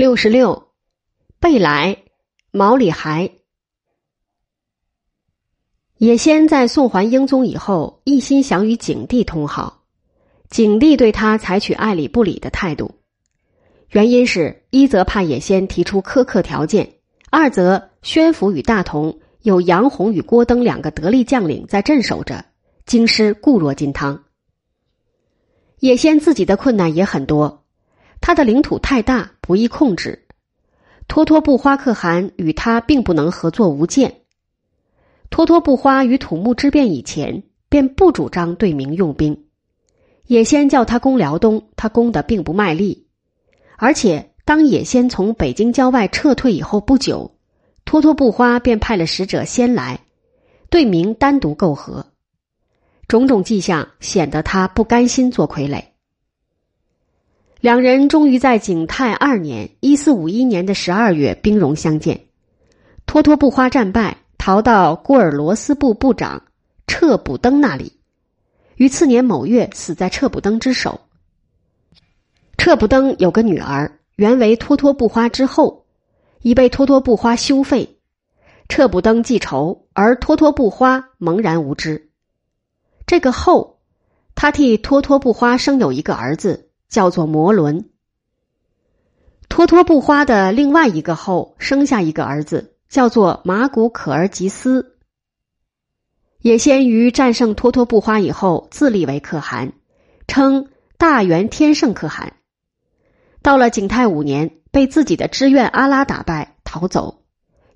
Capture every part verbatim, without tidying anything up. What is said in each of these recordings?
六十六，贝来，毛里孩。也先在宋桓英宗以后，一心想与景帝通好，景帝对他采取爱理不理的态度。原因是，一则怕也先提出苛刻条件，二则宣府与大同有杨洪与郭登两个得力将领在镇守着，京师固若金汤。也先自己的困难也很多，他的领土太大，不易控制，脱脱布花可汗与他并不能合作无间。脱脱布花与土木之变以前便不主张对明用兵，也先叫他攻辽东，他攻得并不卖力。而且当也先从北京郊外撤退以后不久，脱脱布花便派了使者先来，对明单独媾和，种种迹象显得他不甘心做傀儡。两人终于在景泰二年一四五一年的十二月兵戎相见，脱脱布花战败，逃到郭尔罗斯部部长彻卜登那里，于次年某月死在彻卜登之手。彻卜登有个女儿，原为脱脱布花之后，已被脱脱布花休废。彻卜登记仇，而脱脱布花茫然无知。这个后，他替脱脱布花生有一个儿子，叫做摩伦。脱脱布花的另外一个后生下一个儿子，叫做马古可尔吉斯。也先于战胜脱脱布花以后，自立为可汗，称大元天圣可汗。到了景泰五年，被自己的支愿阿拉打败，逃走，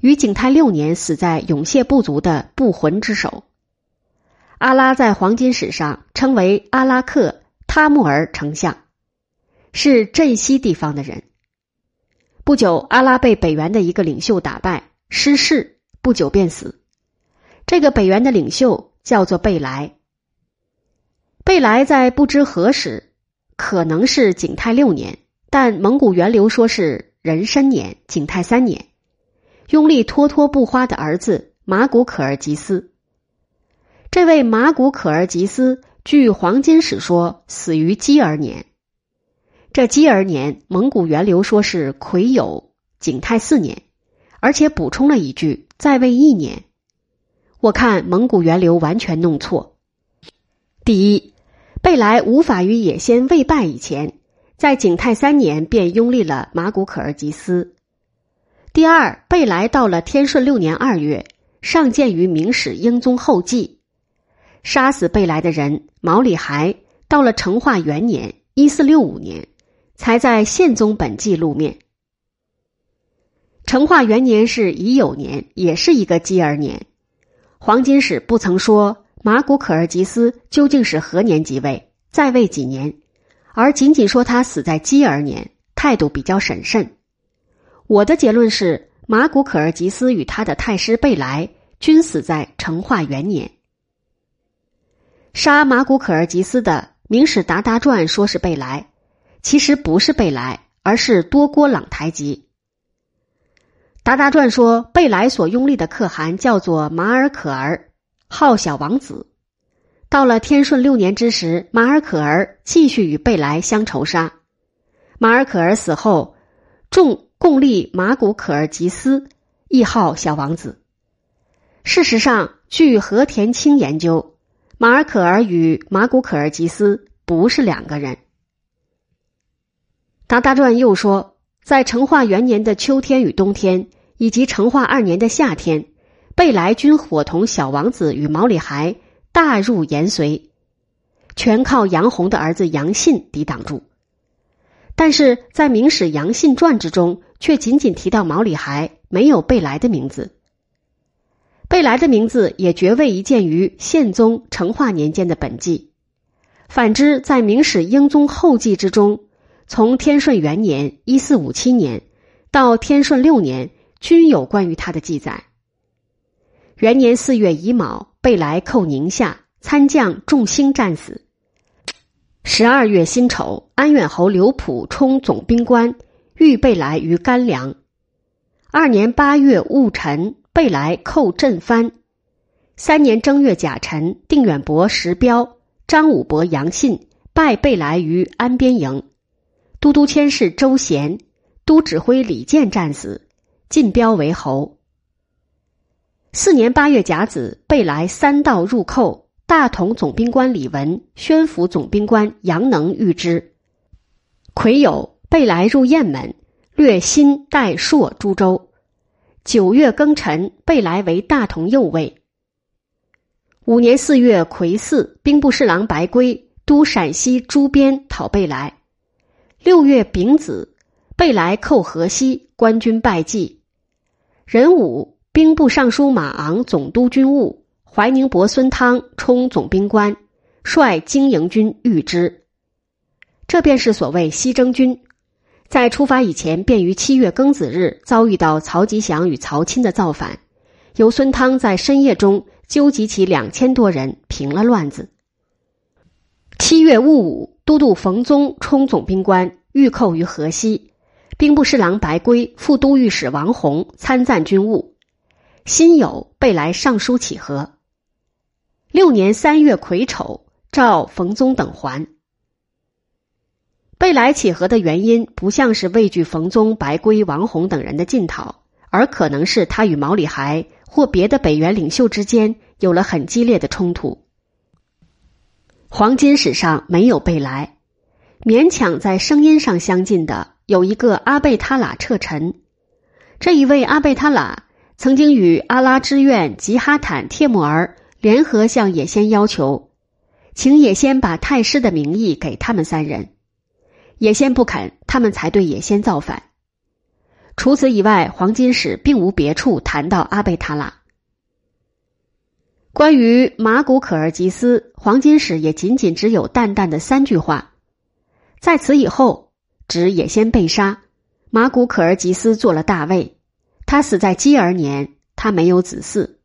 于景泰六年死在永谢部族的部浑之手。阿拉在黄金史上称为阿拉克他木儿丞相，是镇西地方的人。不久，阿拉被北元的一个领袖打败，失势，不久便死。这个北元的领袖叫做贝来。贝来在不知何时，可能是景泰六年，但蒙古源流说是壬申年，景泰三年，拥立脱脱布花的儿子马古可尔吉斯。这位马古可尔吉斯据黄金史说死于基儿年。这基儿年蒙古源流说是癸酉，景泰四年，而且补充了一句在位一年。我看蒙古源流完全弄错。第一，贝来无法与也先未拜以前，在景泰三年便拥立了马古可尔吉斯。第二，贝来到了天顺六年二月，上见于明史英宗后记。杀死贝来的人毛里孩到了成化元年一四六五年才在宪宗本纪露面。成化元年是乙酉年，也是一个基儿年。黄金史不曾说马古可尔吉斯究竟是何年即位，在位几年，而仅仅说他死在基儿年，态度比较审慎。我的结论是，马古可尔吉斯与他的太师贝来均死在成化元年。杀马古可尔吉斯的明史鞑靼传说是贝来，其实不是贝来，而是多郭朗台吉。鞑靼传说贝来所拥立的可汗叫做马尔可儿，号小王子。到了天顺六年之时，马尔可儿继续与贝来相仇杀。马尔可儿死后，众共立马古可尔吉斯，亦号小王子。事实上，据和田清研究，马尔可儿与马古可尔吉斯不是两个人。鞑靼传又说，在成化元年的秋天与冬天，以及成化二年的夏天，贝来均伙同小王子与毛里孩大入延绥，全靠杨洪的儿子杨信抵挡住。但是在明史杨信传之中，却仅仅提到毛里孩，没有贝来的名字。贝来的名字也绝未一见于宪宗成化年间的本纪。反之，在明史英宗后纪之中，从天顺元年一四五七年到天顺六年均有关于他的记载。元年四月乙卯，贝来寇宁夏，参将仲兴战死。十二月辛丑，安远侯刘溥充总兵官，遇贝来于甘良。二年八月戊辰，贝来寇镇藩。三年正月甲辰，定远伯石彪、张武伯杨信败贝来于安边营。都督佥事周贤、都指挥李建战死，晋标为侯。四年八月甲子，贝来三道入寇，大同总兵官李文、宣抚总兵官杨能遇之。癸酉，贝来入雁门，略新、代、朔诸州。九月庚辰，贝来为大同右卫。五年四月癸巳，兵部侍郎白圭督陕西诸边讨贝来。六月丙子，贝来寇河西，官军败绩。壬午，兵部尚书马昂总督军务，怀宁伯孙汤充总兵官，率经营军御之。这便是所谓西征军，在出发以前便于七月庚子日遭遇到曹吉祥与曹钦的造反，由孙汤在深夜中纠集起两千多人平了乱子。七月戊午，都督冯宗充总兵官，御寇于河西，兵部侍郎白圭、副都御史王弘参赞军务。辛酉，贝来上书乞和。六年三月癸丑，召冯宗等还。贝来乞和的原因不像是畏惧冯宗、白圭、王弘等人的进讨，而可能是他与毛里孩或别的北元领袖之间有了很激烈的冲突。黄金史上没有贝来，勉强在声音上相近的有一个阿贝塔喇彻臣。这一位阿贝塔喇曾经与阿拉之愿吉哈坦帖木儿联合向也先要求，请也先把太师的名义给他们三人。也先不肯，他们才对也先造反。除此以外，黄金史并无别处谈到阿贝塔喇。关于马古可尔吉斯，黄金史也仅仅只有淡淡的三句话。在此以后，指也先被杀，马古可尔吉斯做了大位，他死在基儿年，他没有子嗣。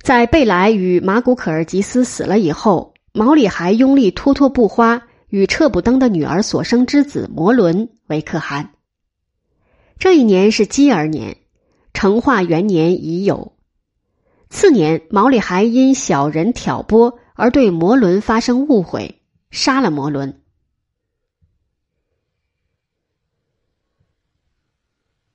在贝来与马古可尔吉斯死了以后，毛里孩拥立脱脱布花与彻卜登的女儿所生之子摩伦为可汗。这一年是基儿年，成化元年乙酉。次年，毛里孩因小人挑拨而对摩伦发生误会，杀了摩伦。